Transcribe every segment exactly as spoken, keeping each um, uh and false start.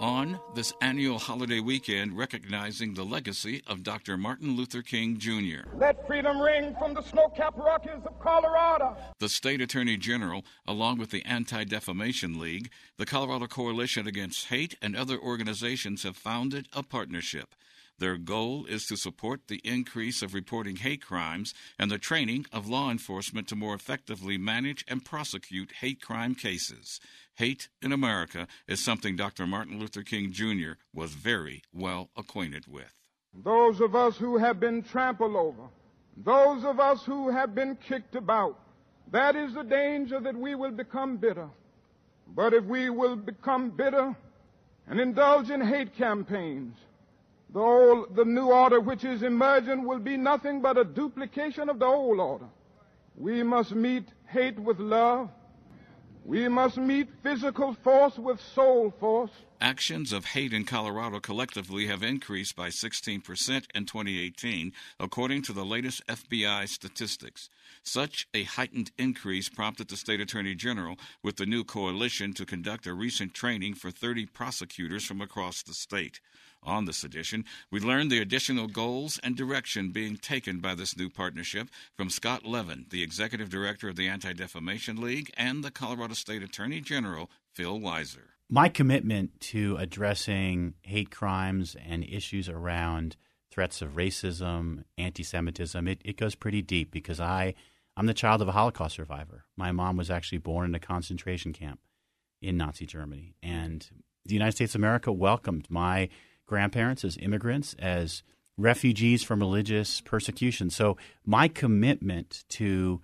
on this annual holiday weekend recognizing the legacy of Doctor Martin Luther King Junior Let freedom ring from the snow-capped Rockies of Colorado. The state attorney general, along with the Anti-Defamation League, the Colorado Coalition Against Hate, and other organizations have founded a partnership. Their goal is to support the increase of reporting hate crimes and the training of law enforcement to more effectively manage and prosecute hate crime cases. Hate in America is something Doctor Martin Luther King Junior was very well acquainted with. Those of us who have been trampled over, those of us who have been kicked about, that is the danger that we will become bitter. But if we will become bitter and indulge in hate campaigns, The, old, the new order which is emergent will be nothing but a duplication of the old order. We must meet hate with love. We must meet physical force with soul force. Actions of hate in Colorado collectively have increased by sixteen percent in twenty eighteen, according to the latest F B I statistics. Such a heightened increase prompted the state attorney general with the new coalition to conduct a recent training for thirty prosecutors from across the state. On this edition, we learned the additional goals and direction being taken by this new partnership from Scott Levin, the executive director of the Anti-Defamation League, and the Colorado State Attorney General, Phil Weiser. My commitment to addressing hate crimes and issues around threats of racism, anti-Semitism, it, it goes pretty deep because I, I'm the child of a Holocaust survivor. My mom was actually born in a concentration camp in Nazi Germany. And the United States of America welcomed my grandparents as immigrants, as refugees from religious persecution. So my commitment to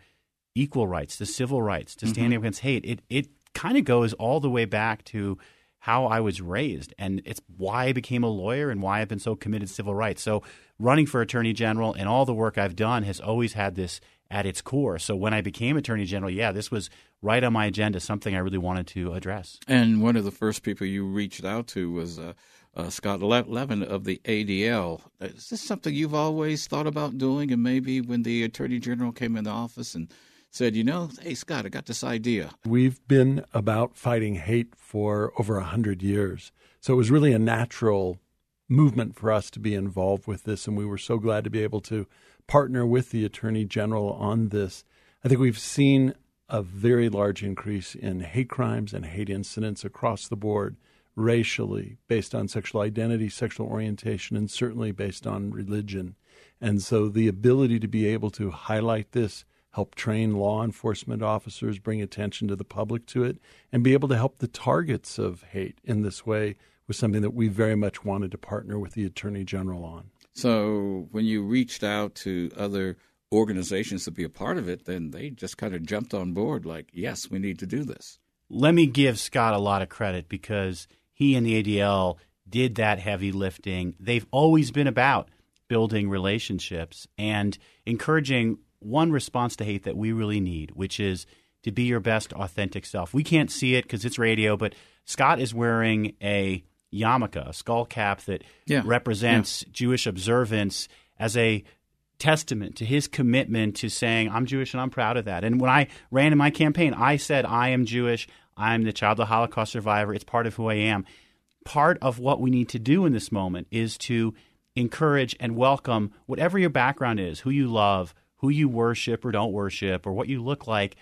equal rights, to civil rights, to standing mm-hmm. against hate, it it kind of goes all the way back to how I was raised. And it's why I became a lawyer and why I've been so committed to civil rights. So running for attorney general and all the work I've done has always had this at its core. So when I became attorney general, yeah, this was right on my agenda, something I really wanted to address. And one of the first people you reached out to was uh, uh, Scott Levin of the A D L. Is this something you've always thought about doing? And maybe when the attorney general came into office and said, you know, hey, Scott, I got this idea. We've been about fighting hate for over one hundred years. So it was really a natural movement for us to be involved with this. And we were so glad to be able to partner with the attorney general on this. I think we've seen a very large increase in hate crimes and hate incidents across the board, racially, based on sexual identity, sexual orientation, and certainly based on religion. And so the ability to be able to highlight this, help train law enforcement officers, bring attention to the public to it, and be able to help the targets of hate in this way was something that we very much wanted to partner with the Attorney General on. So when you reached out to other organizations to be a part of it, then they just kind of jumped on board like, yes, we need to do this. Let me give Scott a lot of credit because he and the A D L did that heavy lifting. They've always been about building relationships and encouraging one response to hate that we really need, which is to be your best authentic self. We can't see it because it's radio, but Scott is wearing a yarmulke, a skull cap that yeah. represents yeah. Jewish observance as a testament to his commitment to saying, I'm Jewish and I'm proud of that. And when I ran in my campaign, I said, I am Jewish. I'm the child of a Holocaust survivor. It's part of who I am. Part of what we need to do in this moment is to encourage and welcome whatever your background is, who you love, who you worship or don't worship, or what you look like.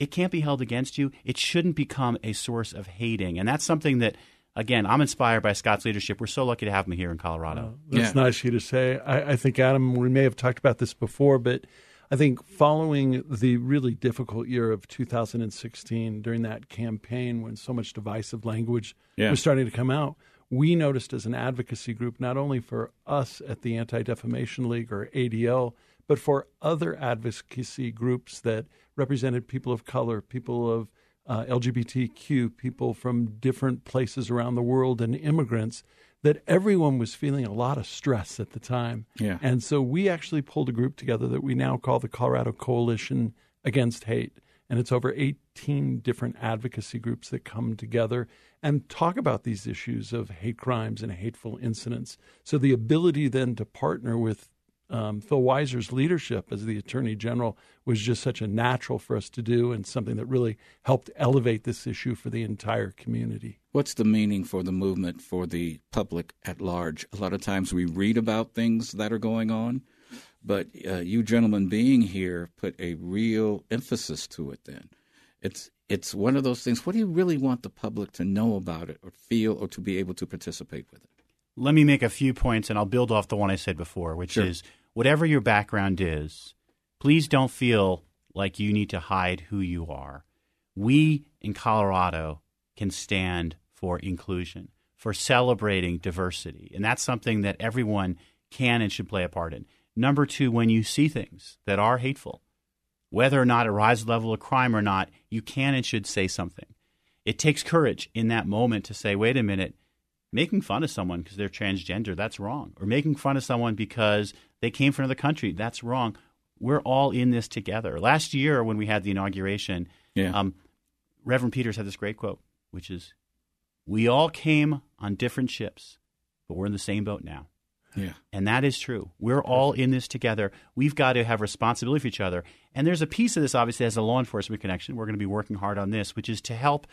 It can't be held against you. It shouldn't become a source of hating. And that's something that, again, I'm inspired by Scott's leadership. We're so lucky to have him here in Colorado. Uh, that's yeah. nice of you to say. I, I think, Adam, we may have talked about this before, but I think following the really difficult year of two thousand sixteen, during that campaign when so much divisive language yeah. was starting to come out, we noticed as an advocacy group, not only for us at the Anti-Defamation League or A D L, but for other advocacy groups that represented people of color, people of uh, L G B T Q, people from different places around the world, and immigrants, that everyone was feeling a lot of stress at the time. Yeah. And so we actually pulled a group together that we now call the Colorado Coalition Against Hate. And it's over eighteen different advocacy groups that come together and talk about these issues of hate crimes and hateful incidents. So the ability then to partner with um, Phil Weiser's leadership as the Attorney General was just such a natural for us to do, and something that really helped elevate this issue for the entire community. What's the meaning for the movement for the public at large? A lot of times we read about things that are going on, but uh, you gentlemen being here put a real emphasis to it then. It's it's one of those things. What do you really want the public to know about it or feel or to be able to participate with it? Let me make a few points, and I'll build off the one I said before, which sure. is whatever your background is, please don't feel like you need to hide who you are. We in Colorado can stand for inclusion, for celebrating diversity, and that's something that everyone can and should play a part in. Number two, when you see things that are hateful, whether or not it rises to the level of crime or not, you can and should say something. It takes courage in that moment to say, wait a minute, making fun of someone because they're transgender, that's wrong. Or making fun of someone because they came from another country, that's wrong. We're all in this together. Last year when we had the inauguration, yeah. um, Reverend Peters had this great quote, which is, we all came on different ships, but we're in the same boat now. Yeah. And that is true. We're all in this together. We've got to have responsibility for each other. And there's a piece of this, obviously, as a law enforcement connection. We're going to be working hard on this, which is to help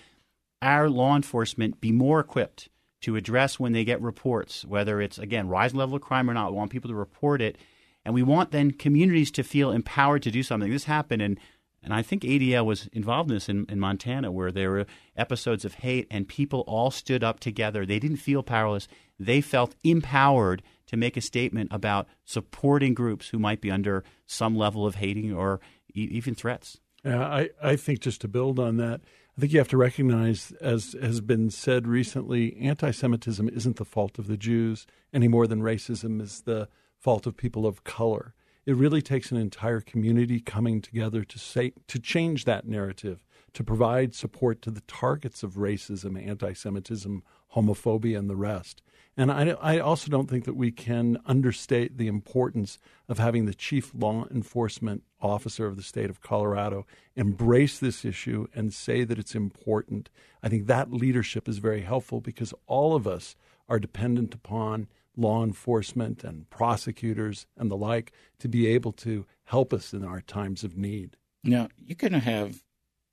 our law enforcement be more equipped to address when they get reports, whether it's, again, rising level of crime or not. We want people to report it. And we want then communities to feel empowered to do something. This happened, and, and I think A D L was involved in this in, in Montana, where there were episodes of hate and people all stood up together. They didn't feel powerless. They felt empowered to make a statement about supporting groups who might be under some level of hating or e- even threats. Yeah, I, I think just to build on that, I think you have to recognize, as has been said recently, anti-Semitism isn't the fault of the Jews any more than racism is the fault of people of color. It really takes an entire community coming together to say, to change that narrative, to provide support to the targets of racism, anti-Semitism, homophobia, and the rest. And I, I also don't think that we can understate the importance of having the chief law enforcement officer of the state of Colorado embrace this issue and say that it's important. I think that leadership is very helpful because all of us are dependent upon law enforcement and prosecutors and the like to be able to help us in our times of need. Now, you're going to have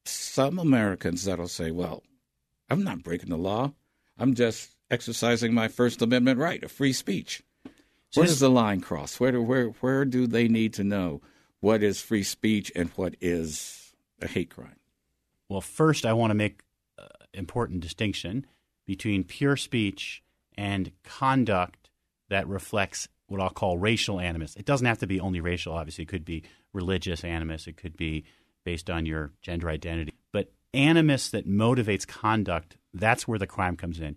some Americans that'll say, well, I'm not breaking the law. I'm just exercising my First Amendment right of free speech. Where does the line cross? Where do where where do they need to know what is free speech and what is a hate crime? Well, first, I want to make an uh, important distinction between pure speech and conduct that reflects what I'll call racial animus. It doesn't have to be only racial, obviously. It could be religious animus. It could be based on your gender identity. But animus that motivates conduct, that's where the crime comes in.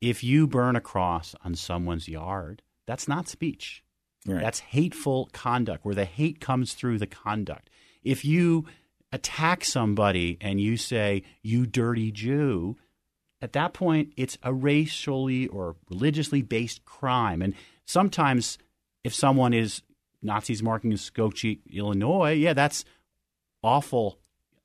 If you burn a cross on someone's yard, that's not speech. Right. That's hateful conduct, where the hate comes through the conduct. If you attack somebody and you say, you dirty Jew, at that point, it's a racially or religiously based crime. And sometimes if someone is Nazis marking in Skokie, Illinois, yeah, that's awful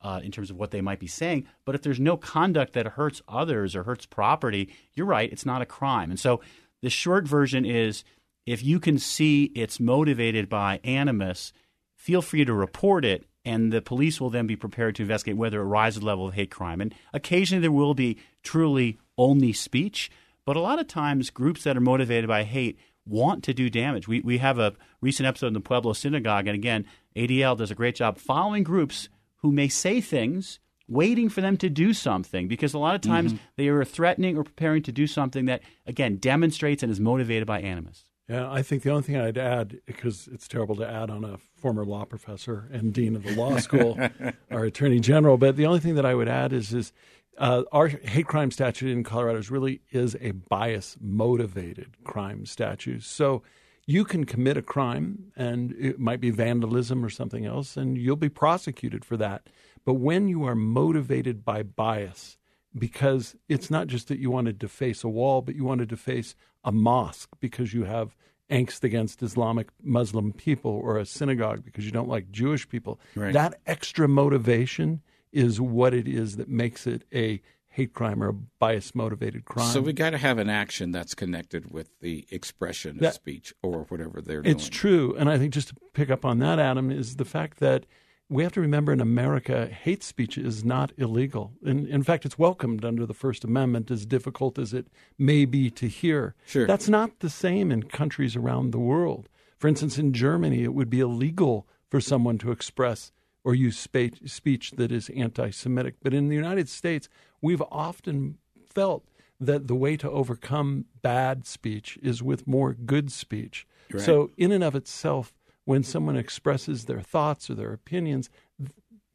Uh, in terms of what they might be saying. But if there's no conduct that hurts others or hurts property, you're right, it's not a crime. And so the short version is if you can see it's motivated by animus, feel free to report it, and the police will then be prepared to investigate whether it rises to the level of hate crime. And occasionally there will be truly only speech, but a lot of times groups that are motivated by hate want to do damage. We, we have a recent episode in the Pueblo Synagogue, and again, A D L does a great job following groups who may say things waiting for them to do something, because a lot of times mm-hmm. they are threatening or preparing to do something that, again, demonstrates and is motivated by animus. Yeah, I think the only thing I'd add, because it's terrible to add on a former law professor and dean of the law school, our attorney general, but the only thing that I would add is, is uh, our hate crime statute in Colorado is really is a bias-motivated crime statute. So you can commit a crime, and it might be vandalism or something else, and you'll be prosecuted for that. But when you are motivated by bias, because it's not just that you want to deface a wall, but you want to deface a mosque because you have angst against Islamic Muslim people, or a synagogue because you don't like Jewish people, right. That extra motivation is what it is that makes it a hate crime or a bias-motivated crime. So we got to have an action that's connected with the expression of that, speech or whatever they're it's doing. It's true. And I think just to pick up on that, Adam, is the fact that we have to remember in America, hate speech is not illegal. In, in fact, it's welcomed under the First Amendment, as difficult as it may be to hear. Sure. That's not the same in countries around the world. For instance, in Germany, it would be illegal for someone to express or use spe- speech that is anti-Semitic. But in the United States, we've often felt that the way to overcome bad speech is with more good speech. Right. So in and of itself, when someone expresses their thoughts or their opinions,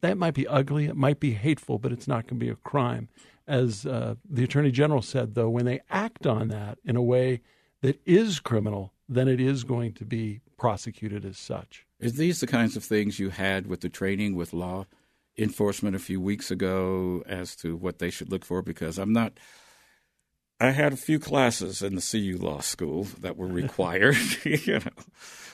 that might be ugly, it might be hateful, but it's not going to be a crime. As uh, the Attorney General said, though, when they act on that in a way that is criminal, then it is going to be prosecuted as such. Is these the kinds of things you had with the training with law enforcement a few weeks ago as to what they should look for? Because I'm not – I had a few classes in the C U Law School that were required, you know.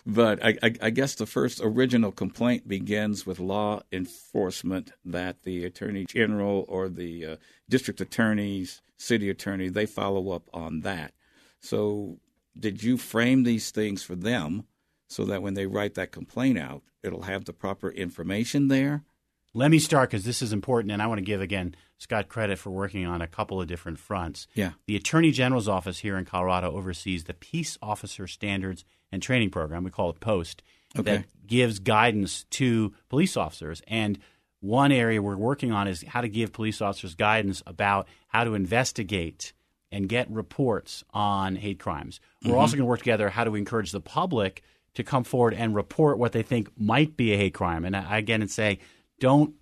But I, I, I guess the first original complaint begins with law enforcement that the attorney general or the uh, district attorneys, city attorney, they follow up on that. So did you frame these things for them so that when they write that complaint out, it'll have the proper information there? Let me start because this is important, and I want to give, again, Scott credit for working on a couple of different fronts. Yeah. The Attorney General's office here in Colorado oversees the Peace Officer Standards and Training Program, we call it POST, okay, that gives guidance to police officers. And one area we're working on is how to give police officers guidance about how to investigate and get reports on hate crimes. We're mm-hmm. also going to work together how to encourage the public to come forward and report what they think might be a hate crime. And I, again, and say, don't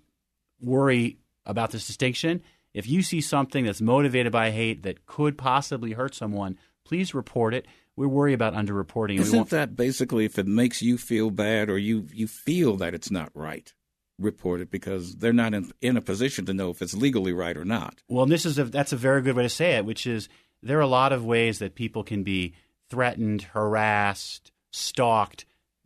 worry about this distinction. If you see something that's motivated by hate that could possibly hurt someone, please report it. We worry about underreporting. Isn't we won't... that basically if it makes you feel bad or you, you feel that it's not right, report it, because they're not in, in a position to know if it's legally right or not. Well, and this is a, that's a very good way to say it, which is there are a lot of ways that people can be threatened, harassed, stalked.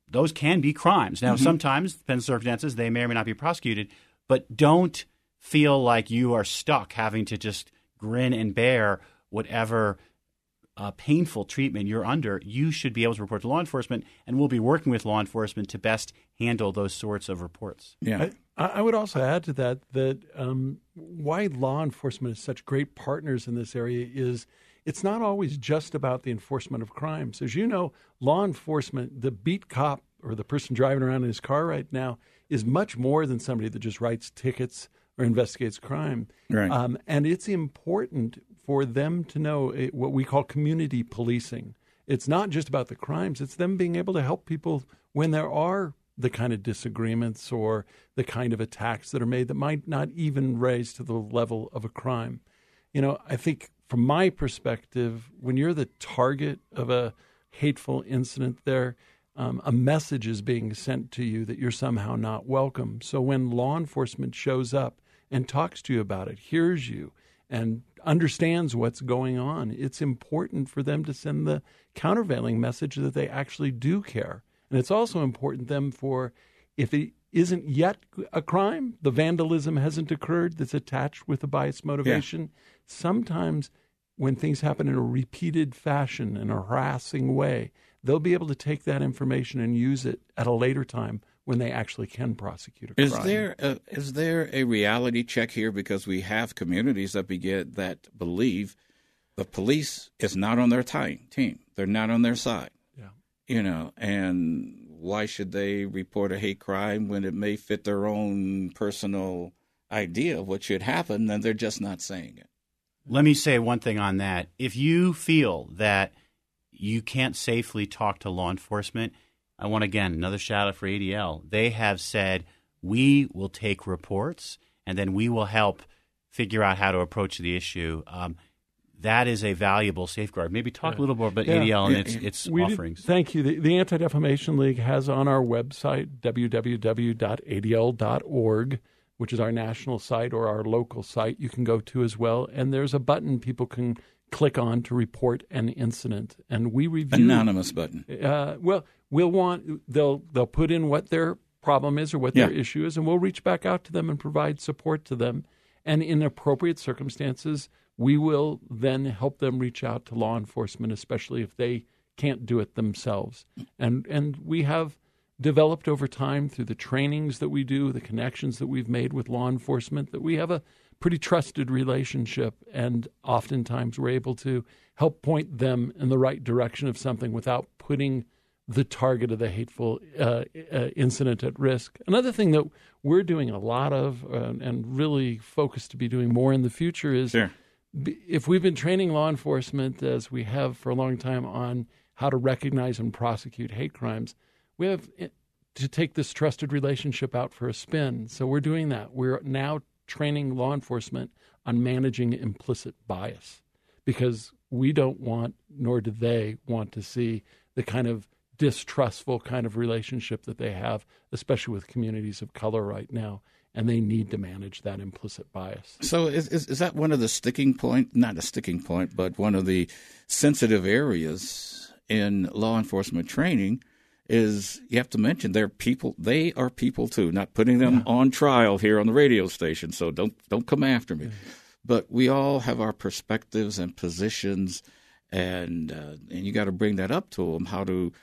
Those can be crimes. Now, mm-hmm. sometimes, depending on circumstances, they may or may not be prosecuted, but don't feel like you are stuck having to just grin and bear whatever Uh, painful treatment you're under. You should be able to report to law enforcement, and we'll be working with law enforcement to best handle those sorts of reports. Yeah, I, I would also add to that that um, why law enforcement is such great partners in this area is it's not always just about the enforcement of crimes. As you know, law enforcement, the beat cop or the person driving around in his car right now is much more than somebody that just writes tickets or investigates crime. Right. Um, and it's important for them to know it, what we call community policing. It's not just about the crimes. It's them being able to help people when there are the kind of disagreements or the kind of attacks that are made that might not even raise to the level of a crime. You know, I think from my perspective, when you're the target of a hateful incident there, um, a message is being sent to you that you're somehow not welcome. So when law enforcement shows up and talks to you about it, hears you, and understands what's going on, it's important for them to send the countervailing message that they actually do care. And it's also important them for, if it isn't yet a crime, the vandalism hasn't occurred that's attached with a biased motivation. Yeah. Sometimes when things happen in a repeated fashion, in a harassing way, they'll be able to take that information and use it at a later time when they actually can prosecute a crime. Is there a, is there a reality check here? Because we have communities that begin, that believe the police is not on their time, team. They're not on their side. Yeah. You know, and why should they report a hate crime when it may fit their own personal idea of what should happen, and they're just not saying it? Let me say one thing on that. If you feel that you can't safely talk to law enforcement, I want, again, another shout-out for A D L. They have said, we will take reports, and then we will help figure out how to approach the issue. Um, that is a valuable safeguard. Maybe talk yeah. a little more about yeah. A D L and its, its offerings. Did, thank you. The, the Anti-Defamation League has on our website, w w w dot a d l dot org, which is our national site or our local site you can go to as well. And there's a button people can click on to report an incident. And we review... Anonymous button. Uh, well... We'll want they'll they'll put in what their problem is or what yeah. their issue is, and we'll reach back out to them and provide support to them. And in appropriate circumstances, we will then help them reach out to law enforcement, especially if they can't do it themselves. And and we have developed over time through the trainings that we do, the connections that we've made with law enforcement, that we have a pretty trusted relationship. And oftentimes we're able to help point them in the right direction of something without putting the target of the hateful uh, uh, incident at risk. Another thing that we're doing a lot of uh, and really focused to be doing more in the future is sure. b- if we've been training law enforcement, as we have for a long time, on how to recognize and prosecute hate crimes, we have to take this trusted relationship out for a spin. So we're doing that. We're now training law enforcement on managing implicit bias, because we don't want, nor do they want, to see the kind of distrustful kind of relationship that they have, especially with communities of color right now, and they need to manage that implicit bias. So is, is, is that one of the sticking point, not a sticking point, but one of the sensitive areas in law enforcement training is you have to mention they're people, they are people too, not putting them yeah. on trial here on the radio station, so don't don't come after me. Yeah. But we all have our perspectives and positions, and uh, and you got to bring that up to them, how to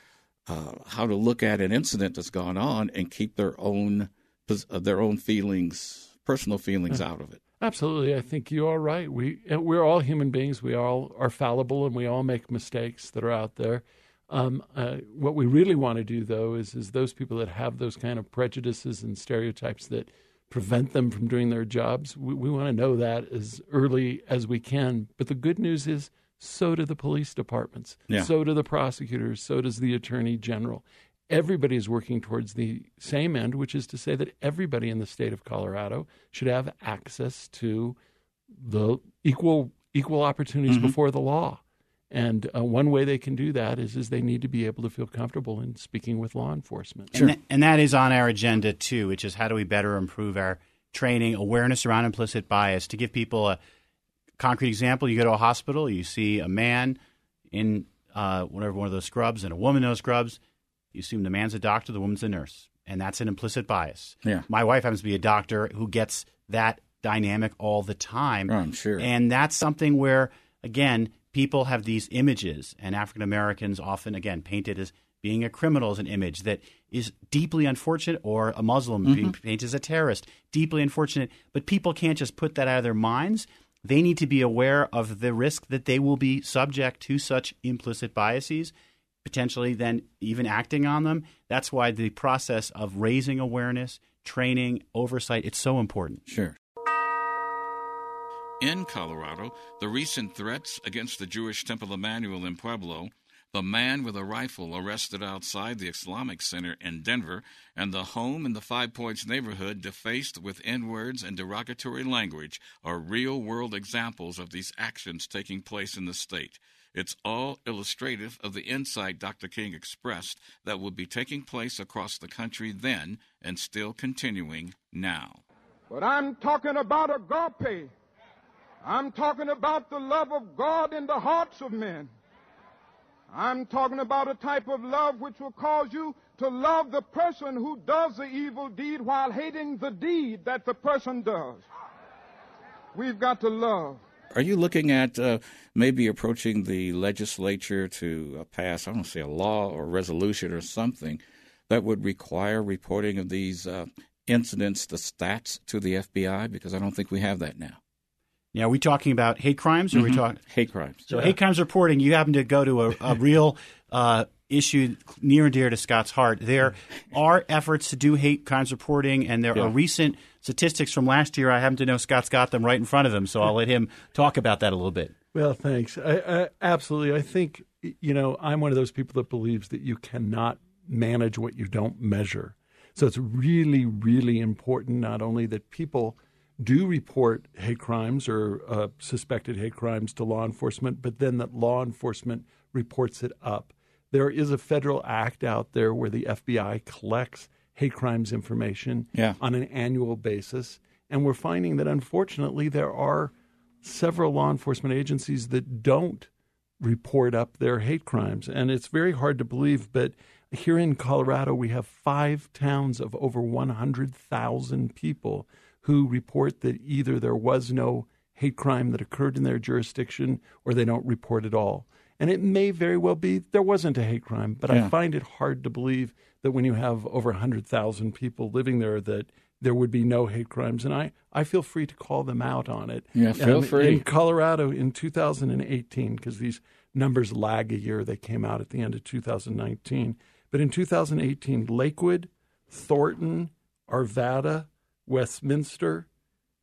Uh, how to look at an incident that's gone on and keep their own uh, their own feelings, personal feelings, yeah. out of it. Absolutely. I think you are right. We, we're all human beings. We all are fallible, and we all make mistakes that are out there. Um, uh, what we really want to do, though, is, is those people that have those kind of prejudices and stereotypes that prevent them from doing their jobs, we, we want to know that as early as we can. But the good news is, so do the police departments, yeah. so do the prosecutors, so does the attorney general. Everybody is working towards the same end, which is to say that everybody in the state of Colorado should have access to the equal equal opportunities mm-hmm. before the law. And uh, one way they can do that is is they need to be able to feel comfortable in speaking with law enforcement. Sure. And, th- and that is on our agenda, too, which is how do we better improve our training, awareness around implicit bias, to give people a concrete example, you go to a hospital, you see a man in uh, whatever one of those scrubs and a woman in those scrubs. You assume the man's a doctor, the woman's a nurse, and that's an implicit bias. Yeah. My wife happens to be a doctor who gets that dynamic all the time. Oh, I'm sure. And that's something where, again, people have these images, and African Americans often, again, painted as being a criminal is an image that is deeply unfortunate, or a Muslim mm-hmm. being painted as a terrorist, deeply unfortunate. But people can't just put that out of their minds. They need to be aware of the risk that they will be subject to such implicit biases, potentially then even acting on them. That's why the process of raising awareness, training, oversight, it's so important. Sure. In Colorado, the recent threats against the Jewish Temple Emmanuel in Pueblo, the man with a rifle arrested outside the Islamic Center in Denver, and the home in the Five Points neighborhood defaced with N-words and derogatory language are real-world examples of these actions taking place in the state. It's all illustrative of the insight Doctor King expressed that will be taking place across the country then and still continuing now. But I'm talking about agape. I'm talking about the love of God in the hearts of men. I'm talking about a type of love which will cause you to love the person who does the evil deed while hating the deed that the person does. We've got to love. Are you looking at uh, maybe approaching the legislature to uh, pass, I don't say a law or resolution or something, that would require reporting of these uh, incidents, the stats, to the F B I? Because I don't think we have that now. Yeah, are we talking about hate crimes? Or mm-hmm. are we talking hate crimes? So yeah. hate crimes reporting. You happen to go to a, a real uh, issue near and dear to Scott's heart. There are efforts to do hate crimes reporting, and there yeah. are recent statistics from last year. I happen to know Scott's got them right in front of him, so I'll let him talk about that a little bit. Well, thanks. I, I, absolutely. I think you know I'm one of those people that believes that you cannot manage what you don't measure. So it's really, really important not only that people do report hate crimes or uh, suspected hate crimes to law enforcement, but then that law enforcement reports it up. There is a federal act out there where the F B I collects hate crimes information yeah. on an annual basis, and we're finding that, unfortunately, there are several law enforcement agencies that don't report up their hate crimes, and it's very hard to believe, but here in Colorado, we have five towns of over one hundred thousand people who report that either there was no hate crime that occurred in their jurisdiction or they don't report at all. And it may very well be there wasn't a hate crime, but yeah. I find it hard to believe that when you have over one hundred thousand people living there that there would be no hate crimes. And I, I feel free to call them out on it. Yeah, feel um, free. In Colorado in two thousand eighteen, because these numbers lag a year, they came out at the end of two thousand nineteen. But in two thousand eighteen, Lakewood, Thornton, Arvada, Westminster,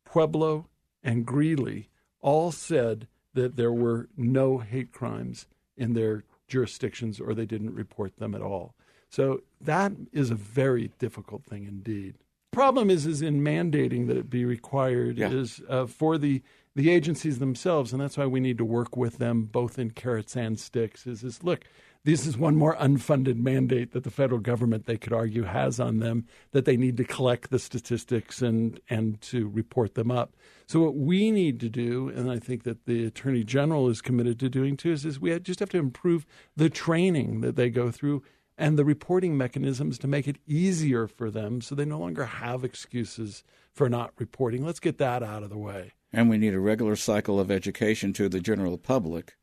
Pueblo, and Greeley all said that there were no hate crimes in their jurisdictions or they didn't report them at all. So that is a very difficult thing indeed. Problem is, is in mandating that it be required yeah. is uh, for the, the agencies themselves, and that's why we need to work with them both in carrots and sticks. Is this look, this is one more unfunded mandate that the federal government they could argue has on them that they need to collect the statistics and and to report them up. So what we need to do, and I think that the Attorney General is committed to doing too, is, is we just have to improve the training that they go through and the reporting mechanisms to make it easier for them so they no longer have excuses for not reporting. Let's get that out of the way. And we need a regular cycle of education to the general public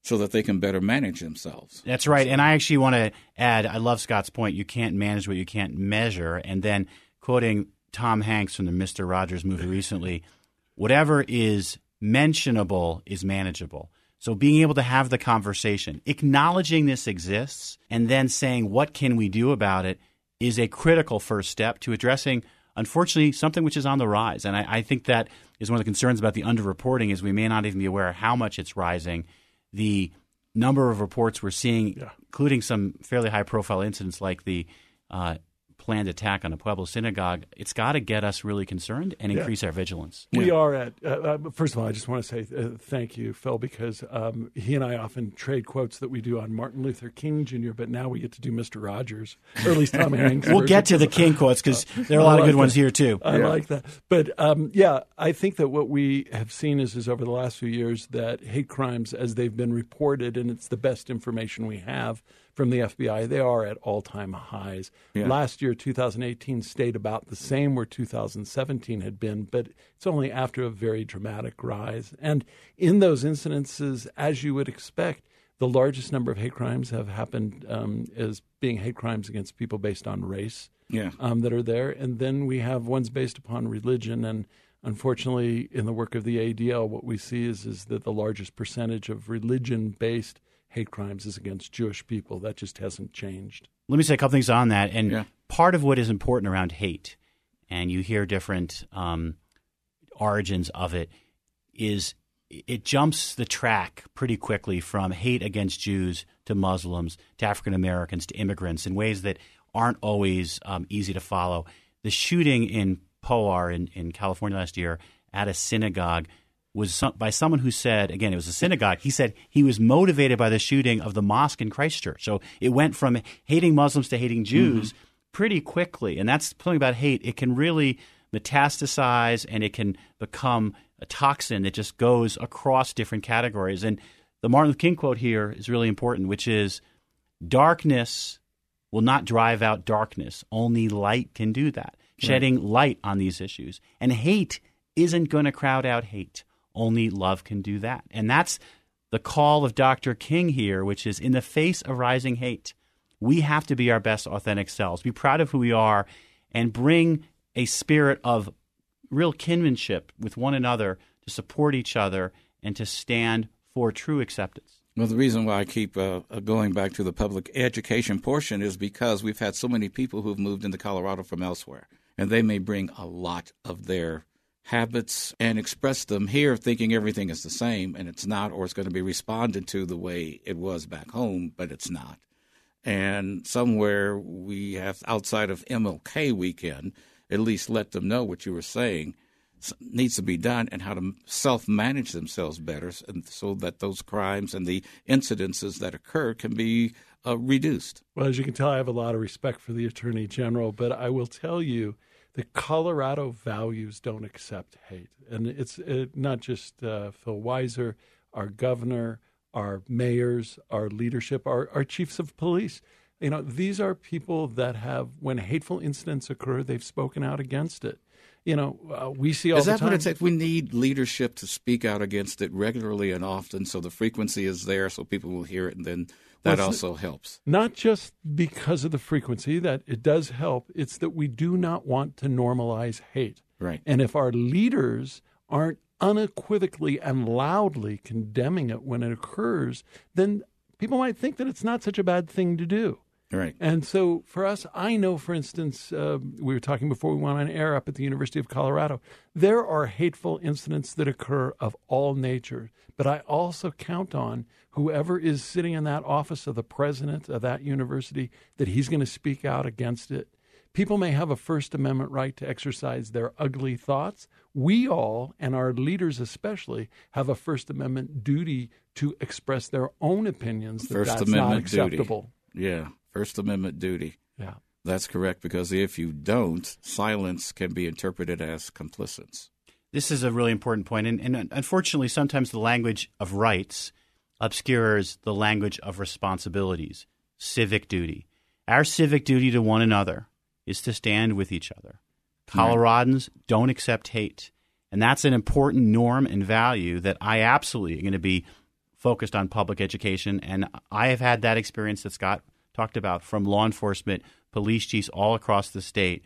so that they can better manage themselves. That's right. And I actually want to add, I love Scott's point, you can't manage what you can't measure. And then quoting Tom Hanks from the Mister Rogers movie recently, whatever is mentionable is manageable. So being able to have the conversation, acknowledging this exists, and then saying what can we do about it is a critical first step to addressing, unfortunately, something which is on the rise. And I, I think that is one of the concerns about the underreporting is we may not even be aware of how much it's rising. The number of reports we're seeing, yeah. including some fairly high-profile incidents like the uh, planned attack on a Pueblo synagogue, it's got to get us really concerned and increase yeah. our vigilance. We yeah. are at uh, – first of all, I just want to say uh, thank you, Phil, because um, he and I often trade quotes that we do on Martin Luther King Junior, but now we get to do Mister Rogers, or at least Tom Hanks. We'll get to the King quotes because uh, there are a lot like of good that. ones here too. I yeah. like that. But, um, yeah, I think that what we have seen is, is over the last few years that hate crimes, as they've been reported, and it's the best information we have from the F B I, they are at all-time highs. Yeah. Last year, two thousand eighteen stayed about the same where two thousand seventeen had been, but it's only after a very dramatic rise. And in those incidences, as you would expect, the largest number of hate crimes have happened um, as being hate crimes against people based on race yeah. um, that are there. And then we have ones based upon religion. And unfortunately, in the work of the A D L, what we see is, is that the largest percentage of religion-based hate crimes is against Jewish people. That just hasn't changed. Let me say a couple things on that. And yeah. part of what is important around hate, and you hear different um, origins of it, is it jumps the track pretty quickly from hate against Jews to Muslims to African Americans to immigrants in ways that aren't always um, easy to follow. The shooting in Poway in, in California last year at a synagogue was some, by someone who said, again, it was a synagogue, he said he was motivated by the shooting of the mosque in Christchurch. So it went from hating Muslims to hating Jews mm-hmm. pretty quickly. And that's something about hate. It can really metastasize and it can become a toxin that just goes across different categories. And the Martin Luther King quote here is really important, which is darkness will not drive out darkness. Only light can do that, right. Shedding light on these issues. And hate isn't going to crowd out hate. Only love can do that. And that's the call of Doctor King here, which is in the face of rising hate, we have to be our best authentic selves, be proud of who we are, and bring a spirit of real kinship with one another to support each other and to stand for true acceptance. Well, the reason why I keep uh, going back to the public education portion is because we've had so many people who've moved into Colorado from elsewhere, and they may bring a lot of their habits and express them here thinking everything is the same, and it's not, or it's going to be responded to the way it was back home, but it's not. And somewhere we have, outside of M L K weekend, at least let them know what you were saying needs to be done and how to self-manage themselves better and so that those crimes and the incidences that occur can be uh, reduced. Well, as you can tell, I have a lot of respect for the Attorney General, but I will tell you the Colorado values don't accept hate. And it's it, not just uh, Phil Weiser, our governor, our mayors, our leadership, our, our chiefs of police. You know, these are people that have, when hateful incidents occur, they've spoken out against it. you know, uh, we see all is the time. Is that what it's like? We need leadership to speak out against it regularly and often, so the frequency is there, so people will hear it, and then that well, also helps. Not just because of the frequency that it does help. It's that we do not want to normalize hate. Right. And if our leaders aren't unequivocally and loudly condemning it when it occurs, then people might think that it's not such a bad thing to do. Right. And so for us, I know, for instance, uh, we were talking before we went on air up at the University of Colorado, there are hateful incidents that occur of all nature. But I also count on whoever is sitting in that office of the president of that university that he's going to speak out against it. People may have a First Amendment right to exercise their ugly thoughts. We all, and our leaders especially, have a First Amendment duty to express their own opinions. That First that's Amendment not acceptable. Duty. Yeah. First Amendment duty. Yeah. That's correct, because if you don't, silence can be interpreted as complicity. This is a really important point. And, and unfortunately, sometimes the language of rights obscures the language of responsibilities, civic duty. Our civic duty to one another is to stand with each other. Coloradans right. don't accept hate. And that's an important norm and value that I absolutely am going to be focused on public education. And I have had that experience that Scott talked about from law enforcement, police chiefs all across the state.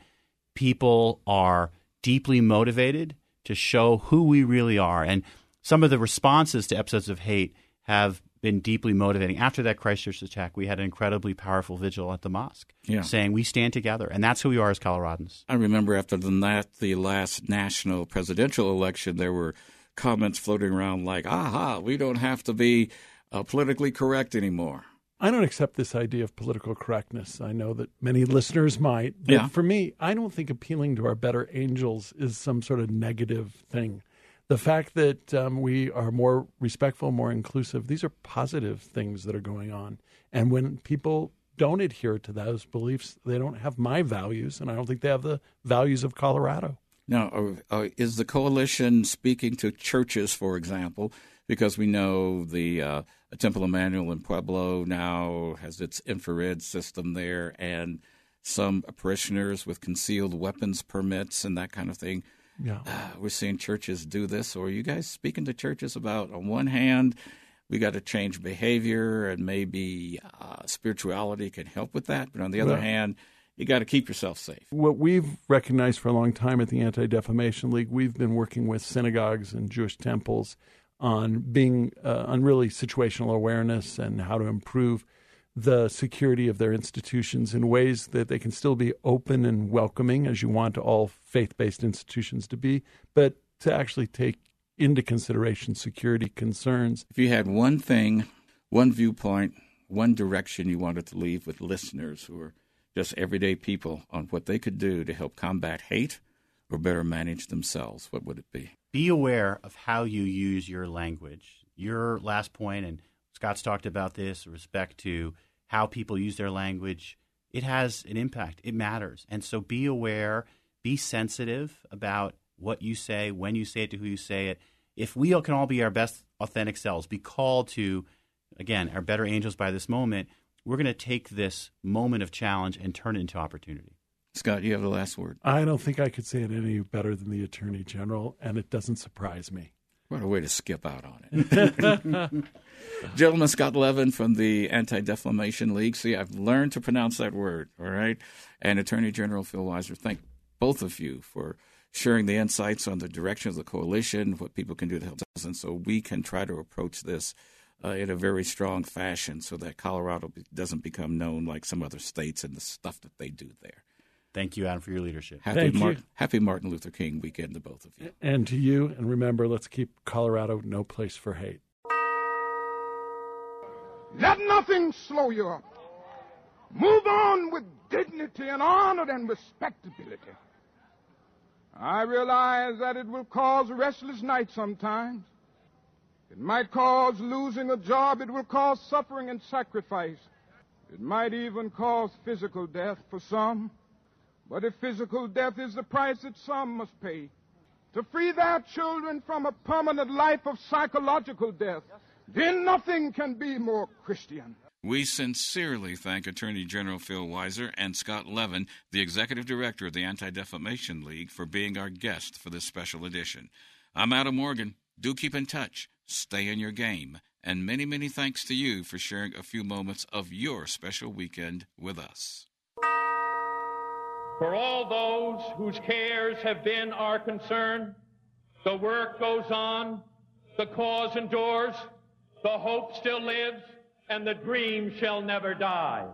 People are deeply motivated to show who we really are. And some of the responses to episodes of hate have been deeply motivating. After that Christchurch attack, we had an incredibly powerful vigil at the mosque yeah. saying we stand together, and that's who we are as Coloradans. I remember after the, the last national presidential election, there were comments floating around like, aha, we don't have to be uh, politically correct anymore. I don't accept this idea of political correctness. I know that many listeners might. But yeah. for me, I don't think appealing to our better angels is some sort of negative thing. The fact that um, we are more respectful, more inclusive, these are positive things that are going on. And when people don't adhere to those beliefs, they don't have my values, and I don't think they have the values of Colorado. Now, uh, uh, is the coalition speaking to churches, for example, because we know the uh, Temple Emmanuel in Pueblo now has its infrared system there, and some parishioners with concealed weapons permits and that kind of thing. Yeah. Uh, we're seeing churches do this. Or are you guys speaking to churches about, on one hand, we got to change behavior and maybe uh, spirituality can help with that, but on the other yeah. hand, you got to keep yourself safe? What we've recognized for a long time at the Anti-Defamation League, we've been working with synagogues and Jewish temples on being uh, on really situational awareness and how to improve the security of their institutions in ways that they can still be open and welcoming, as you want all faith-based institutions to be, but to actually take into consideration security concerns. If you had one thing, one viewpoint, one direction you wanted to leave with listeners who are just everyday people on what they could do to help combat hate or better manage themselves, what would it be? Be aware of how you use your language. Your last point, and Scott's talked about this with respect to how people use their language. It has an impact. It matters. And so be aware, be sensitive about what you say, when you say it, to who you say it. If we all can all be our best authentic selves, be called to, again, our better angels by this moment, we're going to take this moment of challenge and turn it into opportunity. Scott, you have the last word. I don't think I could say it any better than the Attorney General, and it doesn't surprise me. What a way to skip out on it. Gentleman Scott Levin from the Anti-Defamation League. See, I've learned to pronounce that word, all right? And Attorney General Phil Weiser, thank both of you for sharing the insights on the direction of the coalition, what people can do to help us, and so we can try to approach this Uh, in a very strong fashion so that Colorado doesn't become known like some other states and the stuff that they do there. Thank you, Adam, for your leadership. Happy, Mar- you. Happy Martin Luther King weekend to both of you. And to you. And remember, let's keep Colorado no place for hate. Let nothing slow you up. Move on with dignity and honor and respectability. I realize that it will cause restless nights sometimes. It might cause losing a job. It will cause suffering and sacrifice. It might even cause physical death for some. But if physical death is the price that some must pay, to free their children from a permanent life of psychological death, then nothing can be more Christian. We sincerely thank Attorney General Phil Weiser and Scott Levin, the Executive Director of the Anti-Defamation League, for being our guest for this special edition. I'm Adam Morgan. Do keep in touch. Stay in your game. And many, many thanks to you for sharing a few moments of your special weekend with us. For all those whose cares have been our concern, the work goes on, the cause endures, the hope still lives, and the dream shall never die.